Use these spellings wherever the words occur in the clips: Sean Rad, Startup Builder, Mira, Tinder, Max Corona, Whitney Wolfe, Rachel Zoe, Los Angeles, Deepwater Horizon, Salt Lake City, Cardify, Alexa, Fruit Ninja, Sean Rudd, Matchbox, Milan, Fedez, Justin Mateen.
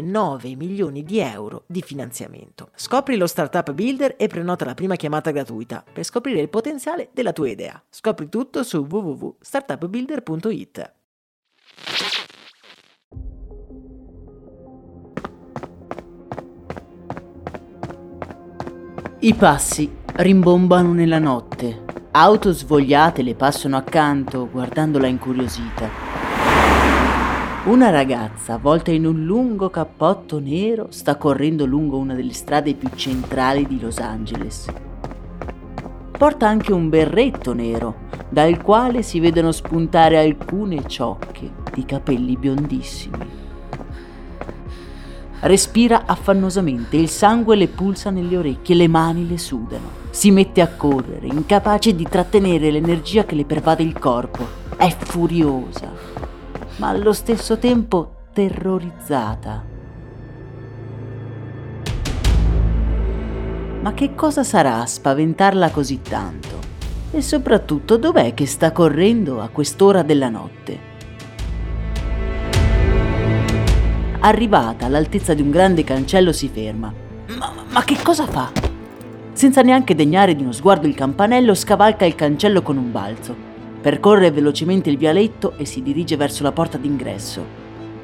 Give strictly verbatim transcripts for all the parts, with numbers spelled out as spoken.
nove milioni di euro di finanziamento. Scopri lo Startup Builder e prenota la prima chiamata gratuita per scoprire il potenziale della tua idea. Scopri tutto su w w w punto startup builder punto i t. I passi rimbombano nella notte. Auto svogliate le passano accanto guardandola incuriosita. Una ragazza, avvolta in un lungo cappotto nero, sta correndo lungo una delle strade più centrali di Los Angeles. Porta anche un berretto nero, dal quale si vedono spuntare alcune ciocche di capelli biondissimi. Respira affannosamente, il sangue le pulsa nelle orecchie, le mani le sudano. Si mette a correre, incapace di trattenere l'energia che le pervade il corpo. È furiosa, ma allo stesso tempo terrorizzata. Ma che cosa sarà a spaventarla così tanto? E soprattutto, dov'è che sta correndo a quest'ora della notte? Arrivata all'altezza di un grande cancello si ferma. Ma, ma che cosa fa? Senza neanche degnare di uno sguardo il campanello, scavalca il cancello con un balzo. Percorre velocemente il vialetto e si dirige verso la porta d'ingresso.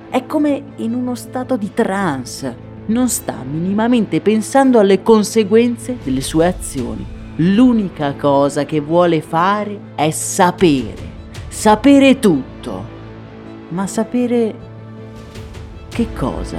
È come in uno stato di trance. Non sta minimamente pensando alle conseguenze delle sue azioni. L'unica cosa che vuole fare è sapere. Sapere tutto. Ma sapere che cosa?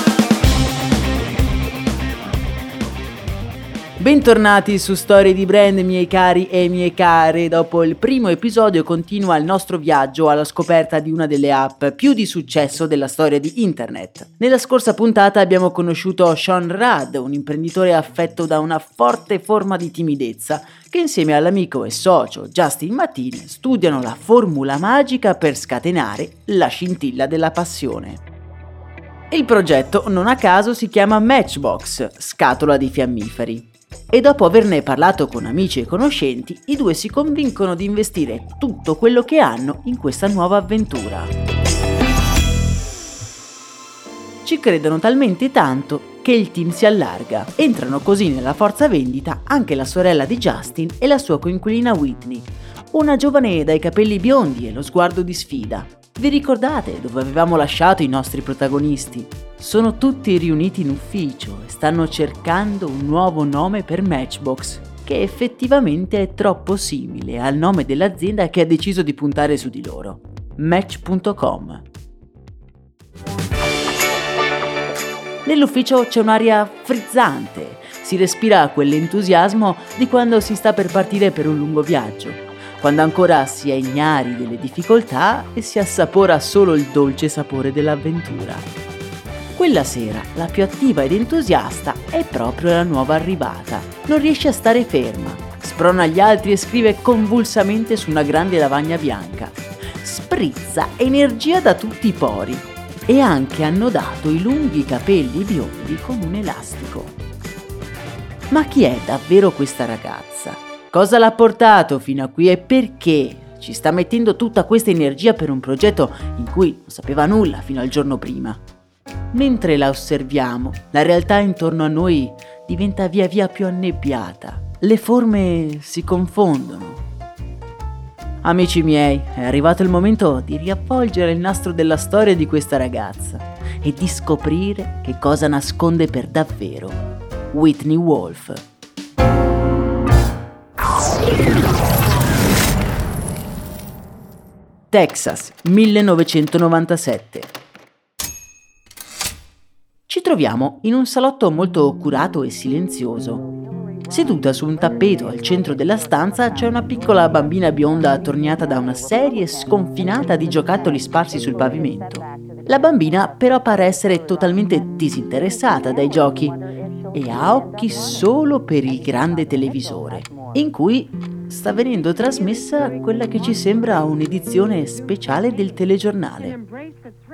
Bentornati su Storie di Brand, miei cari e mie care. Dopo il primo episodio continua il nostro viaggio alla scoperta di una delle app più di successo della storia di internet. Nella scorsa puntata abbiamo conosciuto Sean Rad, un imprenditore affetto da una forte forma di timidezza, che insieme all'amico e socio Justin Mateen studiano la formula magica per scatenare la scintilla della passione. Il progetto, non a caso, si chiama Matchbox, scatola di fiammiferi. E dopo averne parlato con amici e conoscenti, i due si convincono di investire tutto quello che hanno in questa nuova avventura. Ci credono talmente tanto che il team si allarga. Entrano così nella forza vendita anche la sorella di Justin e la sua coinquilina Whitney, una giovane dai capelli biondi e lo sguardo di sfida. Vi ricordate dove avevamo lasciato i nostri protagonisti? Sono tutti riuniti in ufficio e stanno cercando un nuovo nome per Matchbox, che effettivamente è troppo simile al nome dell'azienda che ha deciso di puntare su di loro, Match punto com. Nell'ufficio c'è un'aria frizzante, si respira quell'entusiasmo di quando si sta per partire per un lungo viaggio, quando ancora si è ignari delle difficoltà e si assapora solo il dolce sapore dell'avventura. Quella sera la più attiva ed entusiasta è proprio la nuova arrivata. Non riesce a stare ferma, sprona gli altri e scrive convulsamente su una grande lavagna bianca. sprizza energia da tutti i pori e anche annodato i lunghi capelli biondi con un elastico. Ma chi è davvero questa ragazza? Cosa l'ha portato fino a qui e perché ci sta mettendo tutta questa energia per un progetto in cui non sapeva nulla fino al giorno prima? Mentre la osserviamo, la realtà intorno a noi diventa via via più annebbiata. Le forme si confondono. Amici miei, è arrivato il momento di riavvolgere il nastro della storia di questa ragazza e di scoprire che cosa nasconde per davvero Whitney Wolfe. Texas, millenovecentonovantasette. Ci troviamo in un salotto molto curato e silenzioso. Seduta su un tappeto al centro della stanza c'è una piccola bambina bionda attorniata da una serie sconfinata di giocattoli sparsi sul pavimento. La bambina però pare essere totalmente disinteressata dai giochi e ha occhi solo per il grande televisore, in cui sta venendo trasmessa quella che ci sembra un'edizione speciale del telegiornale.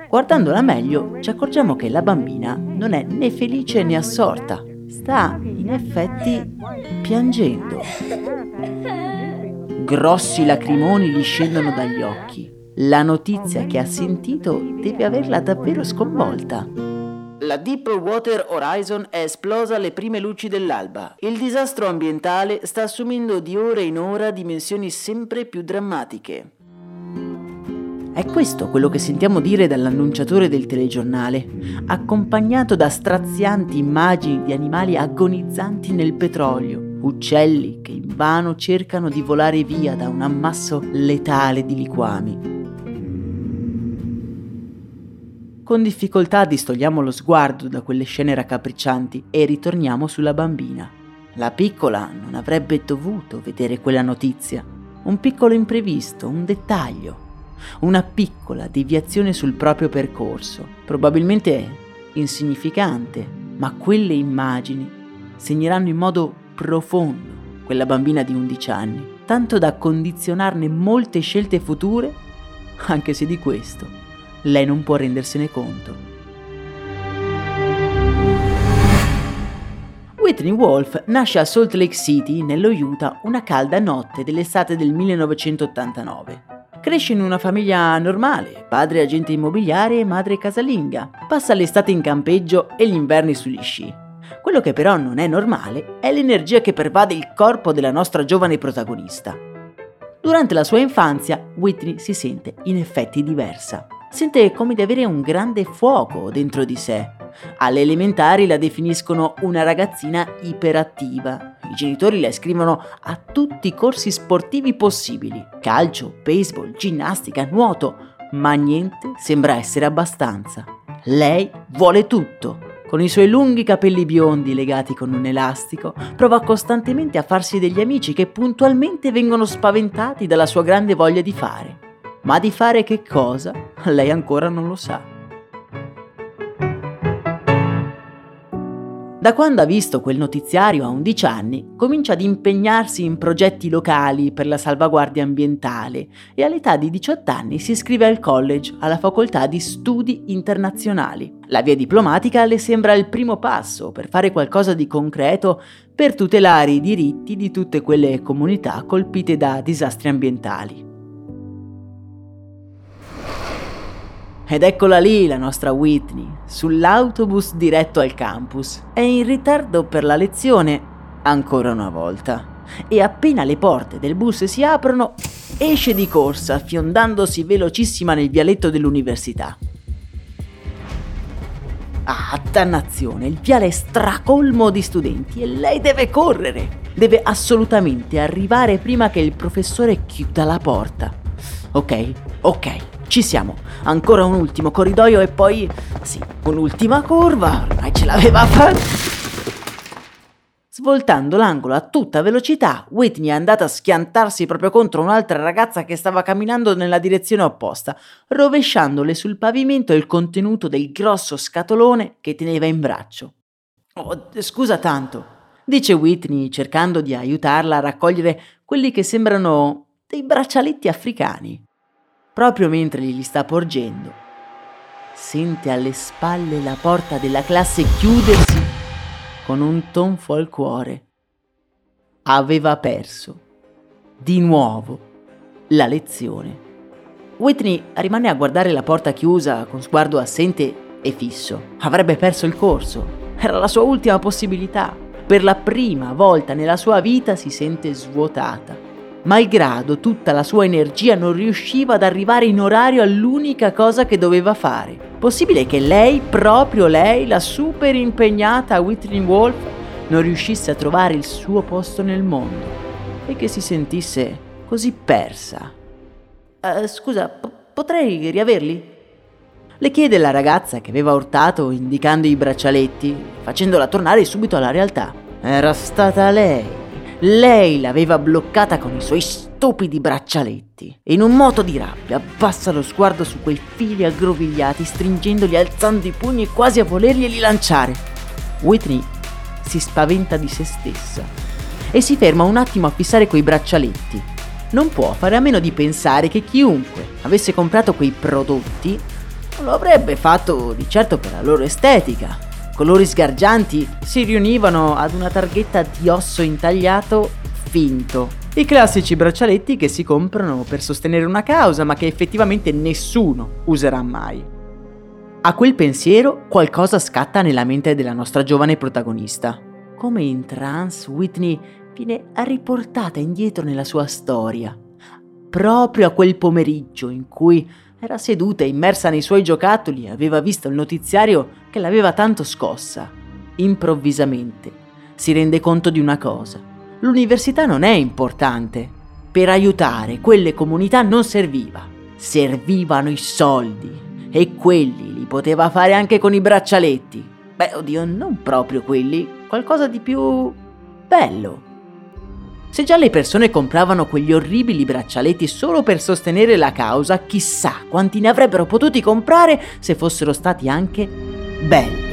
Guardandola meglio ci accorgiamo che la bambina non è né felice né assorta. Sta, in effetti, piangendo. Grossi lacrimoni gli scendono dagli occhi. La notizia che ha sentito deve averla davvero sconvolta. La Deepwater Horizon è esplosa alle prime luci dell'alba. Il disastro ambientale sta assumendo di ora in ora dimensioni sempre più drammatiche. È questo quello che sentiamo dire dall'annunciatore del telegiornale, accompagnato da strazianti immagini di animali agonizzanti nel petrolio, uccelli che invano cercano di volare via da un ammasso letale di liquami. Con difficoltà distogliamo lo sguardo da quelle scene raccapriccianti e ritorniamo sulla bambina. La piccola non avrebbe dovuto vedere quella notizia. Un piccolo imprevisto, un dettaglio. Una piccola deviazione sul proprio percorso, probabilmente insignificante, ma quelle immagini segneranno in modo profondo quella bambina di undici anni, tanto da condizionarne molte scelte future, anche se di questo lei non può rendersene conto. Whitney Wolfe nasce a Salt Lake City, nello Utah, una calda notte dell'estate del millenovecentottantanove. Cresce in una famiglia normale, padre agente immobiliare e madre casalinga. Passa l'estate in campeggio e gli inverni sugli sci. Quello che però non è normale è l'energia che pervade il corpo della nostra giovane protagonista. Durante la sua infanzia, Whitney si sente in effetti diversa. Sente come di avere un grande fuoco dentro di sé. Alle elementari la definiscono una ragazzina iperattiva. I genitori la iscrivono a tutti i corsi sportivi possibili: calcio, baseball, ginnastica, nuoto, ma niente sembra essere abbastanza. Lei vuole tutto. Con i suoi lunghi capelli biondi legati con un elastico, prova costantemente a farsi degli amici che puntualmente vengono spaventati dalla sua grande voglia di fare. Ma di fare che cosa? Lei ancora non lo sa. Da quando ha visto quel notiziario a undici anni, comincia ad impegnarsi in progetti locali per la salvaguardia ambientale e all'età di diciotto anni si iscrive al college, alla facoltà di studi internazionali. La via diplomatica le sembra il primo passo per fare qualcosa di concreto per tutelare i diritti di tutte quelle comunità colpite da disastri ambientali. Ed eccola lì la nostra Whitney, sull'autobus diretto al campus. È in ritardo per la lezione, ancora una volta. E appena le porte del bus si aprono, esce di corsa, fiondandosi velocissima nel vialetto dell'università. Ah, dannazione, il viale è stracolmo di studenti e lei deve correre. Deve assolutamente arrivare prima che il professore chiuda la porta. Ok, ok. Ci siamo, ancora un ultimo corridoio e poi, sì, un'ultima curva, ormai ce l'aveva fatta. Svoltando l'angolo a tutta velocità, Whitney è andata a schiantarsi proprio contro un'altra ragazza che stava camminando nella direzione opposta, rovesciandole sul pavimento il contenuto del grosso scatolone che teneva in braccio. Oh, scusa tanto, dice Whitney cercando di aiutarla a raccogliere quelli che sembrano dei braccialetti africani. proprio mentre glieli sta porgendo, sente alle spalle la porta della classe chiudersi con un tonfo al cuore. Aveva perso, di nuovo, la lezione. Whitney rimane a guardare la porta chiusa con sguardo assente e fisso. Avrebbe perso il corso. Era la sua ultima possibilità. Per la prima volta nella sua vita si sente svuotata. Malgrado tutta la sua energia non riusciva ad arrivare in orario all'unica cosa che doveva fare. Possibile che lei, proprio lei, la super impegnata Whitney Wolfe, non riuscisse a trovare il suo posto nel mondo e che si sentisse così persa. Uh, scusa, p- potrei riaverli? Le chiede la ragazza che aveva urtato indicando i braccialetti, facendola tornare subito alla realtà. Era stata lei. Lei l'aveva bloccata con i suoi stupidi braccialetti. E in un moto di rabbia abbassa lo sguardo su quei fili aggrovigliati, stringendoli, alzando i pugni e quasi a volerglieli lanciare. Whitney si spaventa di se stessa e si ferma un attimo a fissare quei braccialetti. Non può fare a meno di pensare che chiunque avesse comprato quei prodotti lo avrebbe fatto di certo per la loro estetica. Colori sgargianti si riunivano ad una targhetta di osso intagliato finto. I classici braccialetti che si comprano per sostenere una causa ma che effettivamente nessuno userà mai. A quel pensiero qualcosa scatta nella mente della nostra giovane protagonista. Come in trance, Whitney viene riportata indietro nella sua storia, proprio a quel pomeriggio in cui era seduta e immersa nei suoi giocattoli e aveva visto il notiziario che l'aveva tanto scossa. Improvvisamente si rende conto di una cosa: l'università non è importante. Per aiutare quelle comunità non serviva, servivano i soldi, e quelli li poteva fare anche con i braccialetti. Beh, oddio, non proprio quelli, qualcosa di più bello. Se già le persone compravano quegli orribili braccialetti solo per sostenere la causa, chissà quanti ne avrebbero potuti comprare se fossero stati anche belli.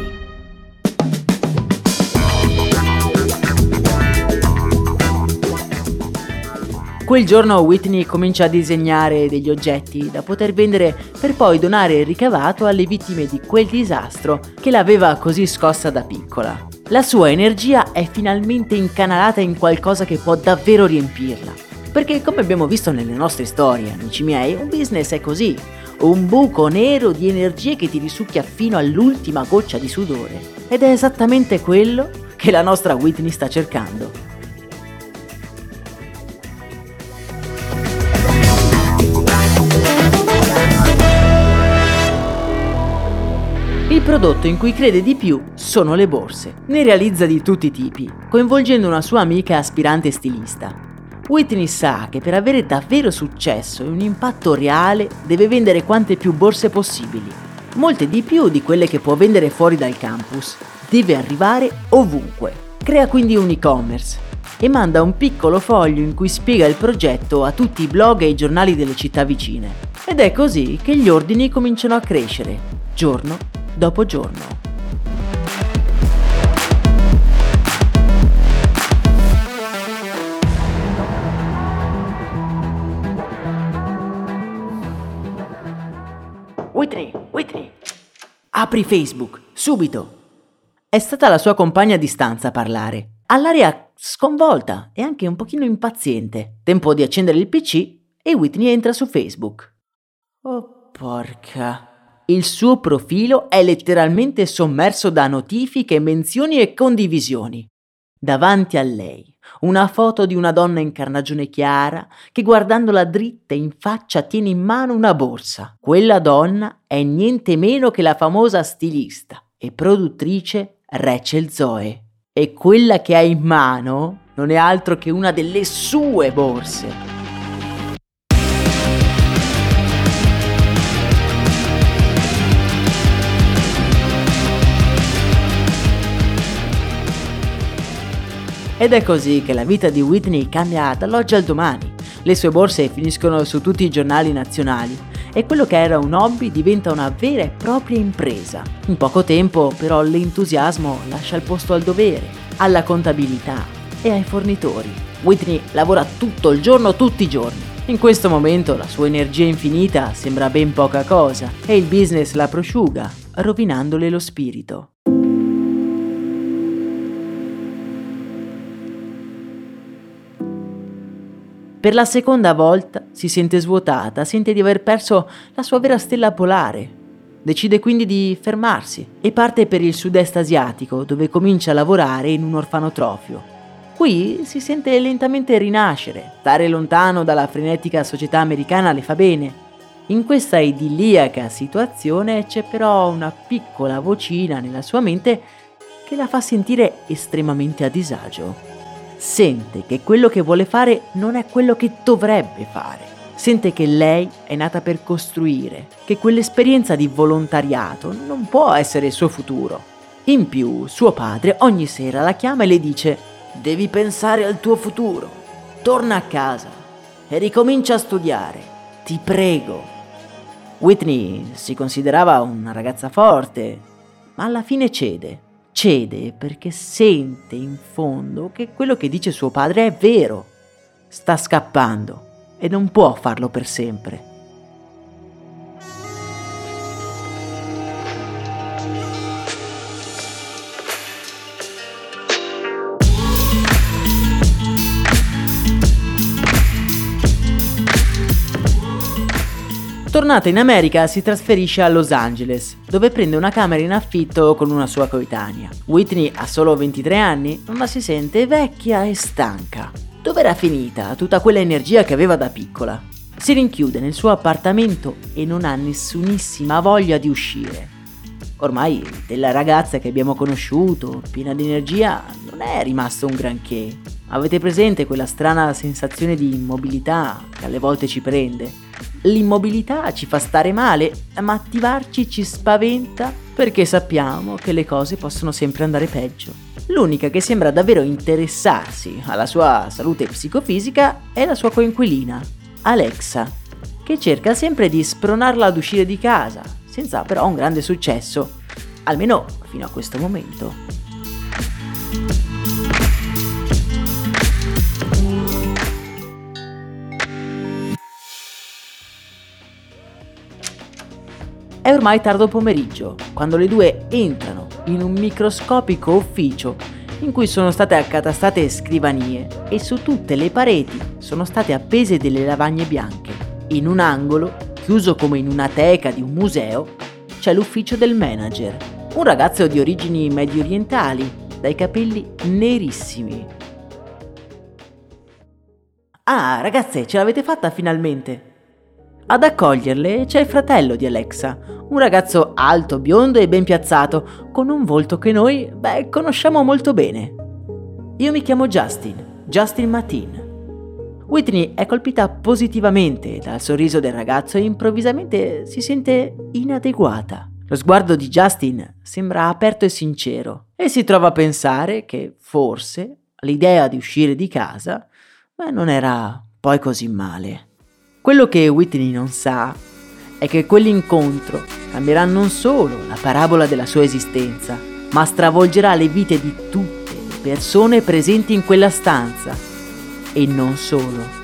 Quel giorno Whitney comincia a disegnare degli oggetti da poter vendere per poi donare il ricavato alle vittime di quel disastro che l'aveva così scossa da piccola. La sua energia è finalmente incanalata in qualcosa che può davvero riempirla. Perché, come abbiamo visto nelle nostre storie, amici miei, un business è così. Un buco nero di energie che ti risucchia fino all'ultima goccia di sudore. Ed è esattamente quello che la nostra Whitney sta cercando. Il prodotto in cui crede di più sono le borse. Ne realizza di tutti i tipi, coinvolgendo una sua amica aspirante stilista. Whitney sa che per avere davvero successo e un impatto reale deve vendere quante più borse possibili, molte di più di quelle che può vendere fuori dal campus. Deve arrivare ovunque. Crea quindi un e-commerce e manda un piccolo foglio in cui spiega il progetto a tutti i blog e i giornali delle città vicine. Ed è così che gli ordini cominciano a crescere, giorno dopo giorno. Whitney, Whitney, apri Facebook, subito! È stata la sua compagna di stanza a parlare, all'aria sconvolta e anche un pochino impaziente. Tempo di accendere il pi ci e Whitney entra su Facebook. Oh, porca... Il suo profilo è letteralmente sommerso da notifiche, menzioni e condivisioni. Davanti a lei, una foto di una donna in carnagione chiara che, guardandola dritta in faccia, tiene in mano una borsa. Quella donna è niente meno che la famosa stilista e produttrice Rachel Zoe. E quella che ha in mano non è altro che una delle sue borse. Ed è così che la vita di Whitney cambia dall'oggi al domani. Le sue borse finiscono su tutti i giornali nazionali e quello che era un hobby diventa una vera e propria impresa. In poco tempo, però, l'entusiasmo lascia il posto al dovere, alla contabilità e ai fornitori. Whitney lavora tutto il giorno, tutti i giorni, In questo momento la sua energia infinita sembra ben poca cosa e il business la prosciuga, rovinandole lo spirito. Per la seconda volta si sente svuotata, sente di aver perso la sua vera stella polare. Decide quindi di fermarsi e parte per il sud-est asiatico, dove comincia a lavorare in un orfanotrofio. Qui si sente lentamente rinascere, stare lontano dalla frenetica società americana le fa bene. In questa idilliaca situazione c'è però una piccola vocina nella sua mente che la fa sentire estremamente a disagio. Sente che quello che vuole fare non è quello che dovrebbe fare. Sente che lei è nata per costruire, che quell'esperienza di volontariato non può essere il suo futuro. In più, suo padre ogni sera la chiama e le dice: devi pensare al tuo futuro, torna a casa e ricomincia a studiare, ti prego. Whitney si considerava una ragazza forte, ma alla fine cede. Cede perché sente in fondo che quello che dice suo padre è vero. Sta scappando e non può farlo per sempre. Tornata in America si trasferisce a Los Angeles, dove prende una camera in affitto con una sua coetanea. Whitney ha solo ventitré anni, ma si sente vecchia e stanca. Dov'era finita tutta quella energia che aveva da piccola? Si rinchiude nel suo appartamento e non ha nessunissima voglia di uscire. Ormai della ragazza che abbiamo conosciuto, piena di energia, non è rimasto un granché. Avete presente quella strana sensazione di immobilità che alle volte ci prende? L'immobilità ci fa stare male, ma attivarci ci spaventa perché sappiamo che le cose possono sempre andare peggio. L'unica che sembra davvero interessarsi alla sua salute psicofisica è la sua coinquilina, Alexa, che cerca sempre di spronarla ad uscire di casa, senza però un grande successo, almeno fino a questo momento. È ormai tardo pomeriggio, quando le due entrano in un microscopico ufficio in cui sono state accatastate scrivanie e su tutte le pareti sono state appese delle lavagne bianche. In un angolo, chiuso come in una teca di un museo, c'è l'ufficio del manager, un ragazzo di origini medio orientali, dai capelli nerissimi. Ah, ragazze, ce l'avete fatta finalmente! Ad accoglierle c'è il fratello di Alexa, un ragazzo alto, biondo e ben piazzato, con un volto che noi, beh, conosciamo molto bene. Io mi chiamo Justin, Justin Mateen. Whitney è colpita positivamente dal sorriso del ragazzo e improvvisamente si sente inadeguata. Lo sguardo di Justin sembra aperto e sincero e si trova a pensare che forse l'idea di uscire di casa, beh, non era poi così male. Quello che Whitney non sa è che quell'incontro cambierà non solo la parabola della sua esistenza, ma stravolgerà le vite di tutte le persone presenti in quella stanza. E non solo.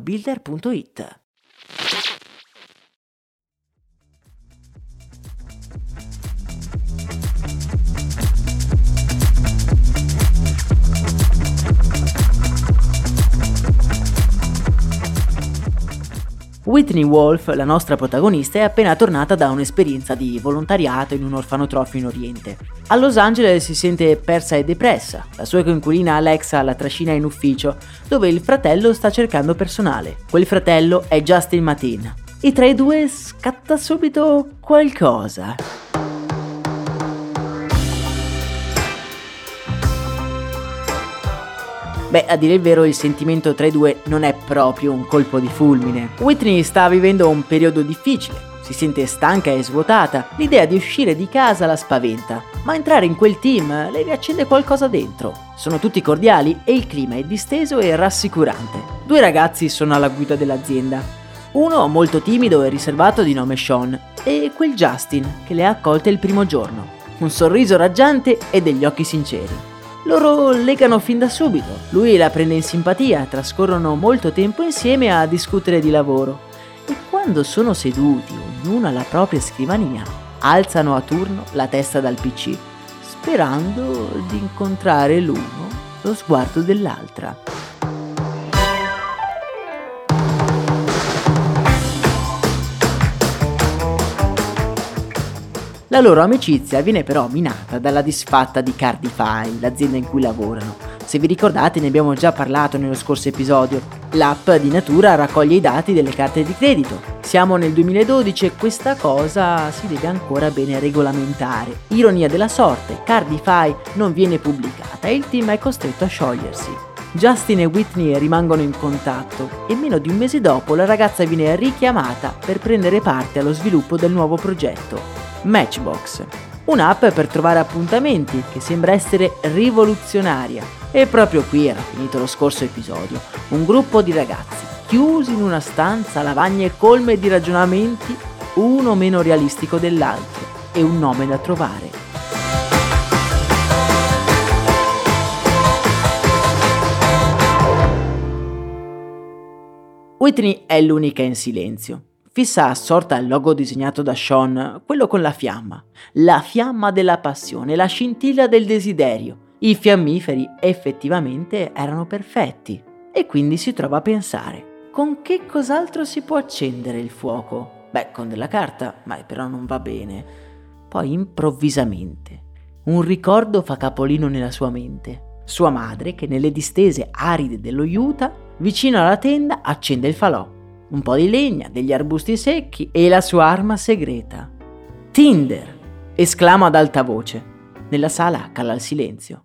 builder punto i t. Whitney Wolfe, la nostra protagonista, è appena tornata da un'esperienza di volontariato in un orfanotrofio in Oriente. A Los Angeles si sente persa e depressa. La sua coinquilina Alexa la trascina in ufficio, dove il fratello sta cercando personale. Quel fratello è Justin Mateen. E tra i due scatta subito qualcosa. Beh, a dire il vero, il sentimento tra i due non è proprio un colpo di fulmine. Whitney sta vivendo un periodo difficile, si sente stanca e svuotata, l'idea di uscire di casa la spaventa, ma entrare in quel team le riaccende qualcosa dentro. Sono tutti cordiali e il clima è disteso e rassicurante. Due ragazzi sono alla guida dell'azienda, uno molto timido e riservato di nome Sean e quel Justin che le ha accolte il primo giorno, un sorriso raggiante e degli occhi sinceri. Loro legano fin da subito, lui la prende in simpatia, trascorrono molto tempo insieme a discutere di lavoro e quando sono seduti ognuno alla propria scrivania, alzano a turno la testa dal pi ci, sperando di incontrare l'uno lo sguardo dell'altra. La loro amicizia viene però minata dalla disfatta di Cardify, l'azienda in cui lavorano. Se vi ricordate, ne abbiamo già parlato nello scorso episodio. L'app di natura raccoglie i dati delle carte di credito. Siamo nel duemiladodici e questa cosa si deve ancora bene regolamentare. Ironia della sorte, Cardify non viene pubblicata e il team è costretto a sciogliersi. Justin e Whitney rimangono in contatto e meno di un mese dopo la ragazza viene richiamata per prendere parte allo sviluppo del nuovo progetto. Matchbox, un'app per trovare appuntamenti che sembra essere rivoluzionaria. E proprio qui era finito lo scorso episodio, un gruppo di ragazzi chiusi in una stanza, lavagne colme di ragionamenti, uno meno realistico dell'altro e un nome da trovare. Whitney è l'unica in silenzio. Fissa assorta il logo disegnato da Sean, quello con la fiamma. La fiamma della passione, la scintilla del desiderio. I fiammiferi effettivamente erano perfetti. E quindi si trova a pensare, con che cos'altro si può accendere il fuoco? Beh, con della carta, ma però non va bene. Poi improvvisamente, un ricordo fa capolino nella sua mente. Sua madre, che nelle distese aride dello Utah, vicino alla tenda, accende il falò. Un po' di legna, degli arbusti secchi e la sua arma segreta. Tinder! Esclama ad alta voce. Nella sala cala il silenzio.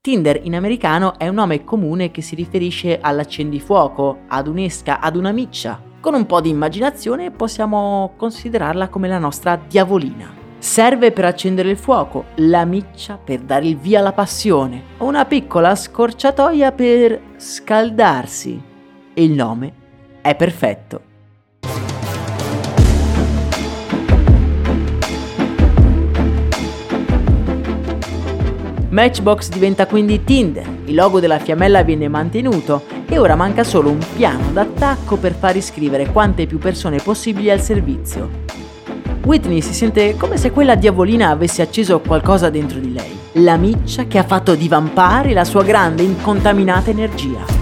Tinder in americano è un nome comune che si riferisce all'accendifuoco, ad un'esca, ad una miccia. Con un po' di immaginazione possiamo considerarla come la nostra diavolina. Serve per accendere il fuoco, la miccia per dare il via alla passione, una piccola scorciatoia per scaldarsi. E il nome è perfetto. Matchbox diventa quindi Tinder, il logo della fiammella viene mantenuto e ora manca solo un piano d'attacco per far iscrivere quante più persone possibili al servizio. Whitney si sente come se quella diavolina avesse acceso qualcosa dentro di lei, la miccia che ha fatto divampare la sua grande incontaminata energia.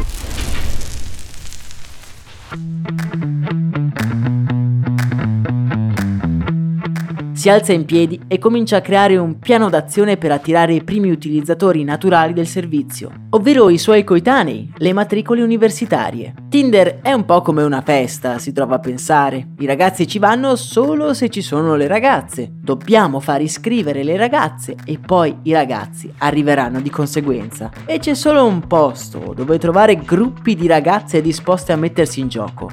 si alza in piedi e comincia a creare un piano d'azione per attirare i primi utilizzatori naturali del servizio, ovvero i suoi coetanei, le matricole universitarie. Tinder è un po' come una festa, si trova a pensare. I ragazzi ci vanno solo se ci sono le ragazze. Dobbiamo far iscrivere le ragazze e poi i ragazzi arriveranno di conseguenza. E c'è solo un posto dove trovare gruppi di ragazze disposte a mettersi in gioco: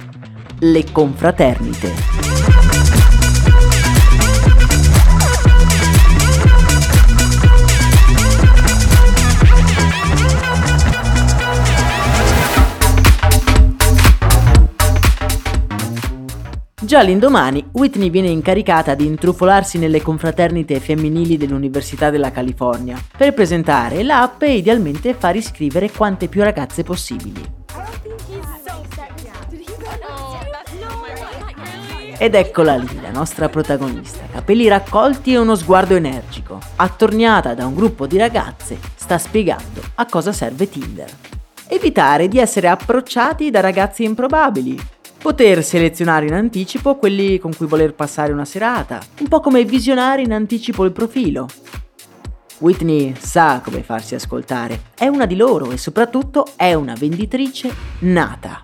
le confraternite. Già l'indomani, Whitney viene incaricata di intrufolarsi nelle confraternite femminili dell'Università della California per presentare l'app e idealmente far iscrivere quante più ragazze possibili. Ed eccola lì, la nostra protagonista, capelli raccolti e uno sguardo energico. Attorniata da un gruppo di ragazze, sta spiegando a cosa serve Tinder. Evitare di essere approcciati da ragazzi improbabili. Poter selezionare in anticipo quelli con cui voler passare una serata, un po' come visionare in anticipo il profilo. Whitney sa come farsi ascoltare, è una di loro e soprattutto è una venditrice nata.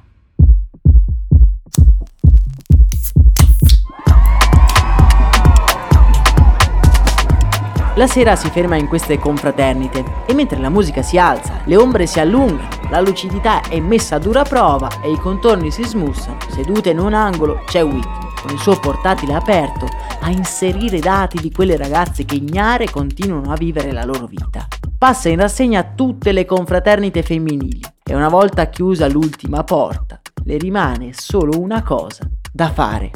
La sera si ferma in queste confraternite e mentre la musica si alza, le ombre si allungano, la lucidità è messa a dura prova e i contorni si smussano. Seduta in un angolo c'è Whitney, con il suo portatile aperto, a inserire dati di quelle ragazze che ignare continuano a vivere la loro vita. Passa in rassegna tutte le confraternite femminili e una volta chiusa l'ultima porta, le rimane solo una cosa da fare.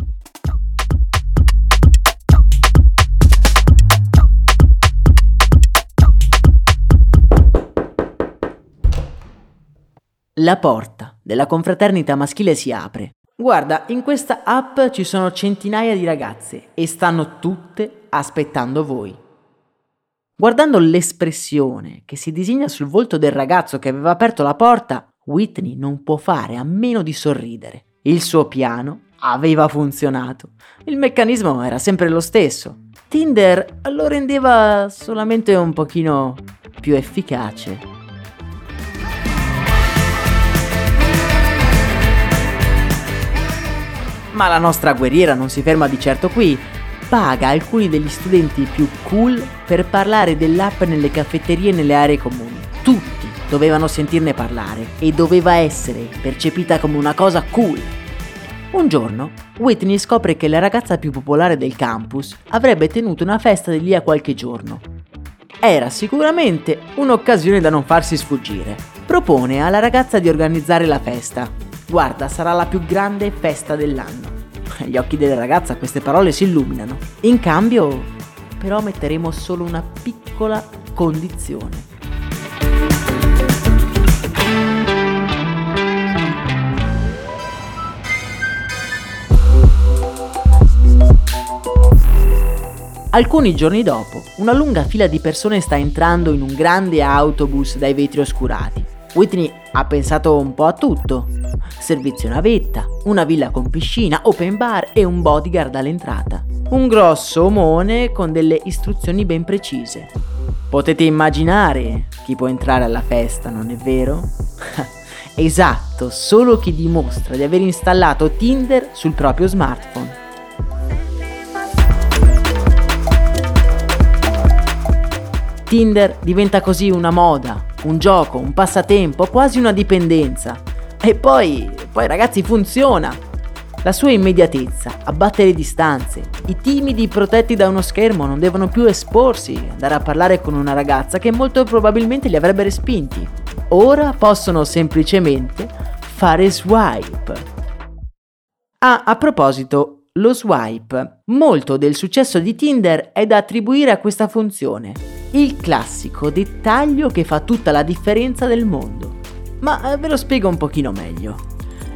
La porta della confraternita maschile si apre. Guarda, in questa app ci sono centinaia di ragazze e stanno tutte aspettando voi. Guardando l'espressione che si disegna sul volto del ragazzo che aveva aperto la porta, Whitney non può fare a meno di sorridere. Il suo piano aveva funzionato. Il meccanismo era sempre lo stesso. Tinder lo rendeva solamente un pochino più efficace. Ma la nostra guerriera non si ferma di certo qui, paga alcuni degli studenti più cool per parlare dell'app nelle caffetterie e nelle aree comuni. Tutti dovevano sentirne parlare e doveva essere percepita come una cosa cool. Un giorno Whitney scopre che la ragazza più popolare del campus avrebbe tenuto una festa di lì a qualche giorno. Era sicuramente un'occasione da non farsi sfuggire. Propone alla ragazza di organizzare la festa. Guarda, sarà la più grande festa dell'anno. Agli occhi della ragazza queste parole si illuminano. In cambio, però, metteremo solo una piccola condizione. Alcuni giorni dopo, una lunga fila di persone sta entrando in un grande autobus dai vetri oscurati. Whitney ha pensato un po' a tutto. Servizio navetta, una villa con piscina, open bar e un bodyguard all'entrata. Un grosso omone con delle istruzioni ben precise. Potete immaginare chi può entrare alla festa, non è vero? Esatto, solo chi dimostra di aver installato Tinder sul proprio smartphone. Tinder diventa così una moda, un gioco, un passatempo, quasi una dipendenza. E poi, poi ragazzi, funziona! La sua immediatezza abbatte le distanze. I timidi protetti da uno schermo non devono più esporsi, andare a parlare con una ragazza che molto probabilmente li avrebbe respinti. Ora possono semplicemente fare swipe. Ah, a proposito, lo swipe. Molto del successo di Tinder è da attribuire a questa funzione. Il classico dettaglio che fa tutta la differenza del mondo. Ma ve lo spiego un pochino meglio.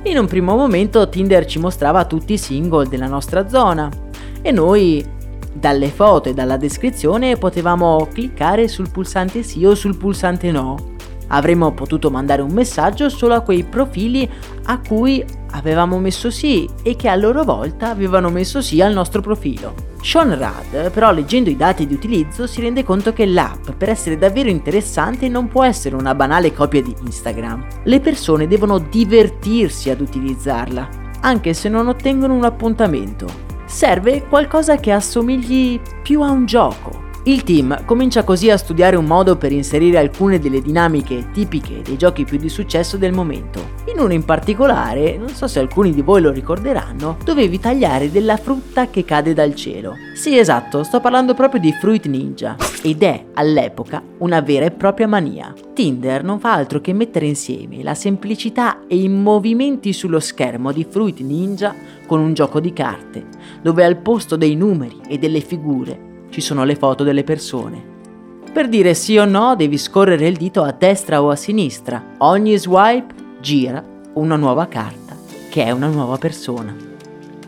In un primo momento Tinder ci mostrava tutti i single della nostra zona e noi, dalle foto e dalla descrizione, potevamo cliccare sul pulsante sì o sul pulsante no. avremmo potuto mandare un messaggio solo a quei profili a cui avevamo messo sì e che a loro volta avevano messo sì al nostro profilo. Sean Rudd, però, leggendo i dati di utilizzo, si rende conto che l'app, per essere davvero interessante, non può essere una banale copia di Instagram. Le persone devono divertirsi ad utilizzarla, anche se non ottengono un appuntamento. Serve qualcosa che assomigli più a un gioco. Il team comincia così a studiare un modo per inserire alcune delle dinamiche tipiche dei giochi più di successo del momento. In uno in particolare, non so se alcuni di voi lo ricorderanno, dovevi tagliare della frutta che cade dal cielo. Sì, esatto, sto parlando proprio di Fruit Ninja, ed è all'epoca una vera e propria mania. Tinder non fa altro che mettere insieme la semplicità e i movimenti sullo schermo di Fruit Ninja con un gioco di carte, dove al posto dei numeri e delle figure ci sono le foto delle persone. Per dire sì o no devi scorrere il dito a destra o a sinistra. Ogni swipe gira una nuova carta, che è una nuova persona.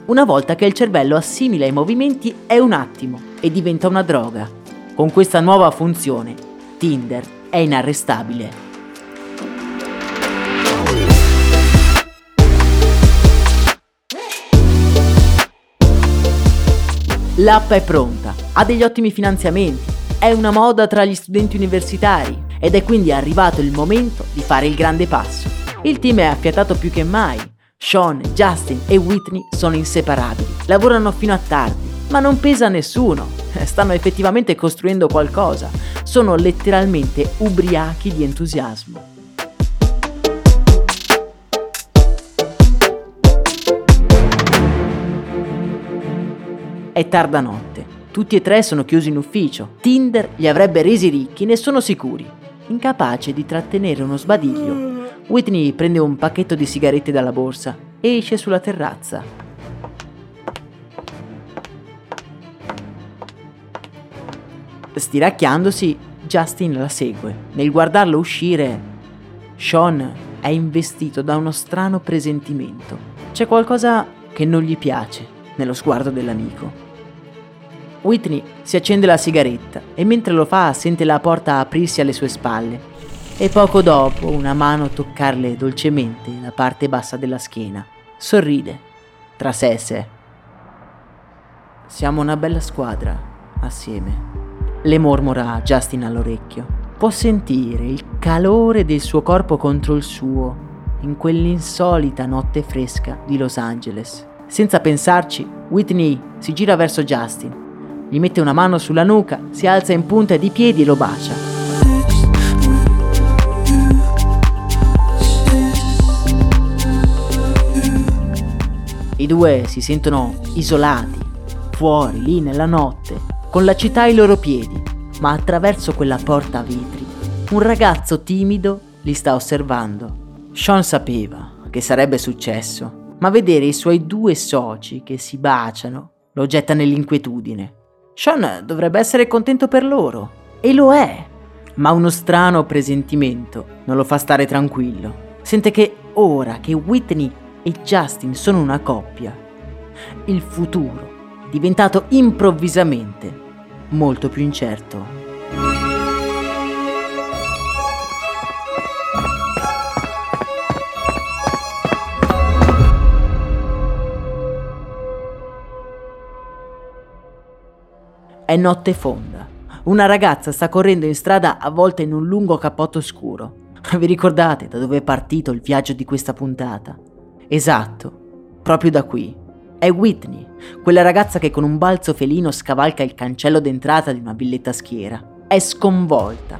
Una volta che il cervello assimila i movimenti è un attimo e diventa una droga. Con questa nuova funzione, Tinder è inarrestabile. L'app è pronta, ha degli ottimi finanziamenti, è una moda tra gli studenti universitari ed è quindi arrivato il momento di fare il grande passo. Il team è affiatato più che mai. Sean, Justin e Whitney sono inseparabili, lavorano fino a tardi, ma non pesa a nessuno, stanno effettivamente costruendo qualcosa, sono letteralmente ubriachi di entusiasmo. È tarda notte, tutti e tre sono chiusi in ufficio. Tinder li avrebbe resi ricchi, ne sono sicuri. Incapace di trattenere uno sbadiglio, Whitney prende un pacchetto di sigarette dalla borsa e esce sulla terrazza. Stiracchiandosi, Justin la segue. Nel guardarlo uscire, Sean è investito da uno strano presentimento. C'è qualcosa che non gli piace nello sguardo dell'amico. Whitney si accende la sigaretta e mentre lo fa sente la porta aprirsi alle sue spalle e poco dopo una mano toccarle dolcemente la parte bassa della schiena. Sorride tra sé e sé. Siamo una bella squadra assieme, le mormora Justin all'orecchio. Può sentire il calore del suo corpo contro il suo in quell'insolita notte fresca di Los Angeles. Senza pensarci, Whitney si gira verso Justin, gli mette una mano sulla nuca, si alza in punta di piedi e lo bacia. I due si sentono isolati, fuori, lì nella notte, con la città ai loro piedi, ma attraverso quella porta a vetri, un ragazzo timido li sta osservando. Sean sapeva che sarebbe successo, ma vedere i suoi due soci che si baciano lo getta nell'inquietudine. Sean dovrebbe essere contento per loro, e lo è, ma uno strano presentimento non lo fa stare tranquillo. Sente che ora che Whitney e Justin sono una coppia, il futuro è diventato improvvisamente molto più incerto. È notte fonda. Una ragazza sta correndo in strada avvolta in un lungo cappotto scuro. Vi ricordate da dove è partito il viaggio di questa puntata? Esatto, proprio da qui. È Whitney, quella ragazza che con un balzo felino scavalca il cancello d'entrata di una villetta schiera. È sconvolta.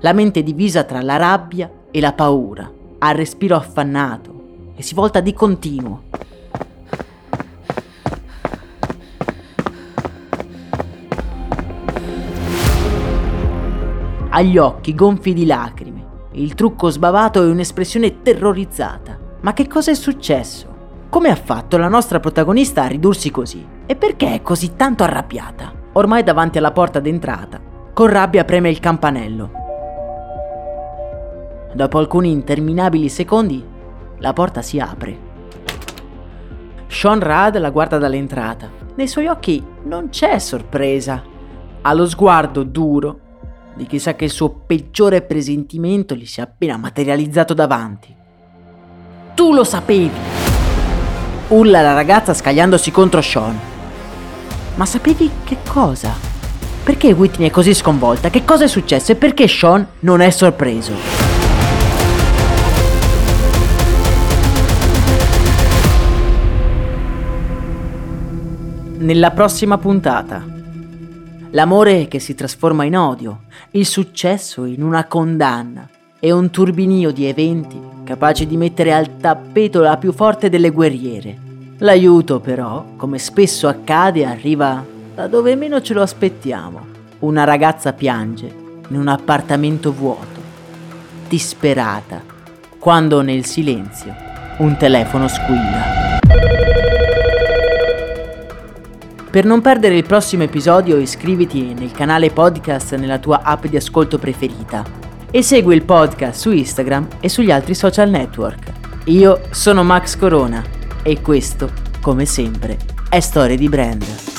La mente è divisa tra la rabbia e la paura. Ha il respiro affannato e si volta di continuo. Ha gli occhi gonfi di lacrime, il trucco sbavato e un'espressione terrorizzata. Ma che cosa è successo? Come ha fatto la nostra protagonista a ridursi così? E perché è così tanto arrabbiata? Ormai davanti alla porta d'entrata, con rabbia preme il campanello. Dopo alcuni interminabili secondi, la porta si apre. Sean Rad la guarda dall'entrata. Nei suoi occhi non c'è sorpresa. Ha lo sguardo duro di chissà che il suo peggiore presentimento gli si è appena materializzato davanti. Tu lo sapevi! Urla la ragazza scagliandosi contro Sean. Ma sapevi che cosa? Perché Whitney è così sconvolta? Che cosa è successo e perché Sean non è sorpreso? Nella prossima puntata, l'amore che si trasforma in odio, il successo in una condanna e un turbinio di eventi capaci di mettere al tappeto la più forte delle guerriere. L'aiuto però, come spesso accade, arriva da dove meno ce lo aspettiamo. Una ragazza piange in un appartamento vuoto, disperata, quando nel silenzio un telefono squilla. Per non perdere il prossimo episodio iscriviti nel canale podcast nella tua app di ascolto preferita e segui il podcast su Instagram e sugli altri social network. Io sono Max Corona e questo, come sempre, è Storie di Brand.